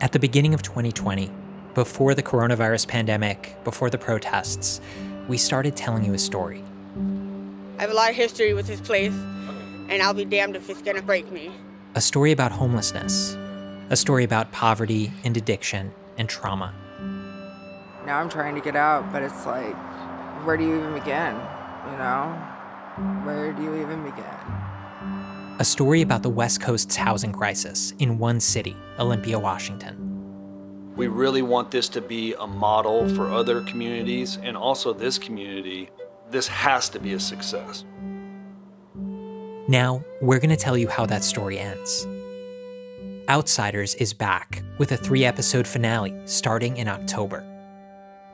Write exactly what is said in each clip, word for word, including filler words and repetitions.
At the beginning of twenty twenty, before the coronavirus pandemic, before the protests, we started telling you a story. I have a lot of history with this place, and I'll be damned if it's gonna break me. A story about homelessness, a story about poverty and addiction and trauma. Now I'm trying to get out, but it's like, where do you even begin, you know? Where do you even begin? A story about the West Coast's housing crisis in one city, Olympia, Washington. We really want this to be a model for other communities and also this community. This has to be a success. Now, we're going to tell you how that story ends. Outsiders is back with a three-episode finale starting in October.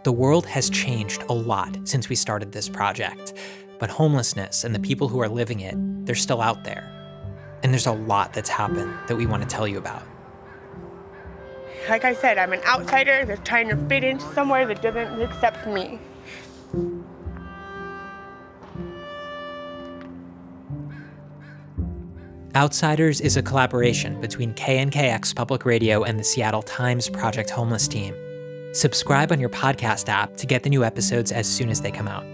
The world has changed a lot since we started this project, but homelessness and the people who are living it, they're still out there. And there's a lot that's happened that we want to tell you about. Like I said, I'm an outsider that's trying to fit in somewhere that doesn't accept me. Outsiders is a collaboration between K N K X Public Radio and the Seattle Times Project Homeless team. Subscribe on your podcast app to get the new episodes as soon as they come out.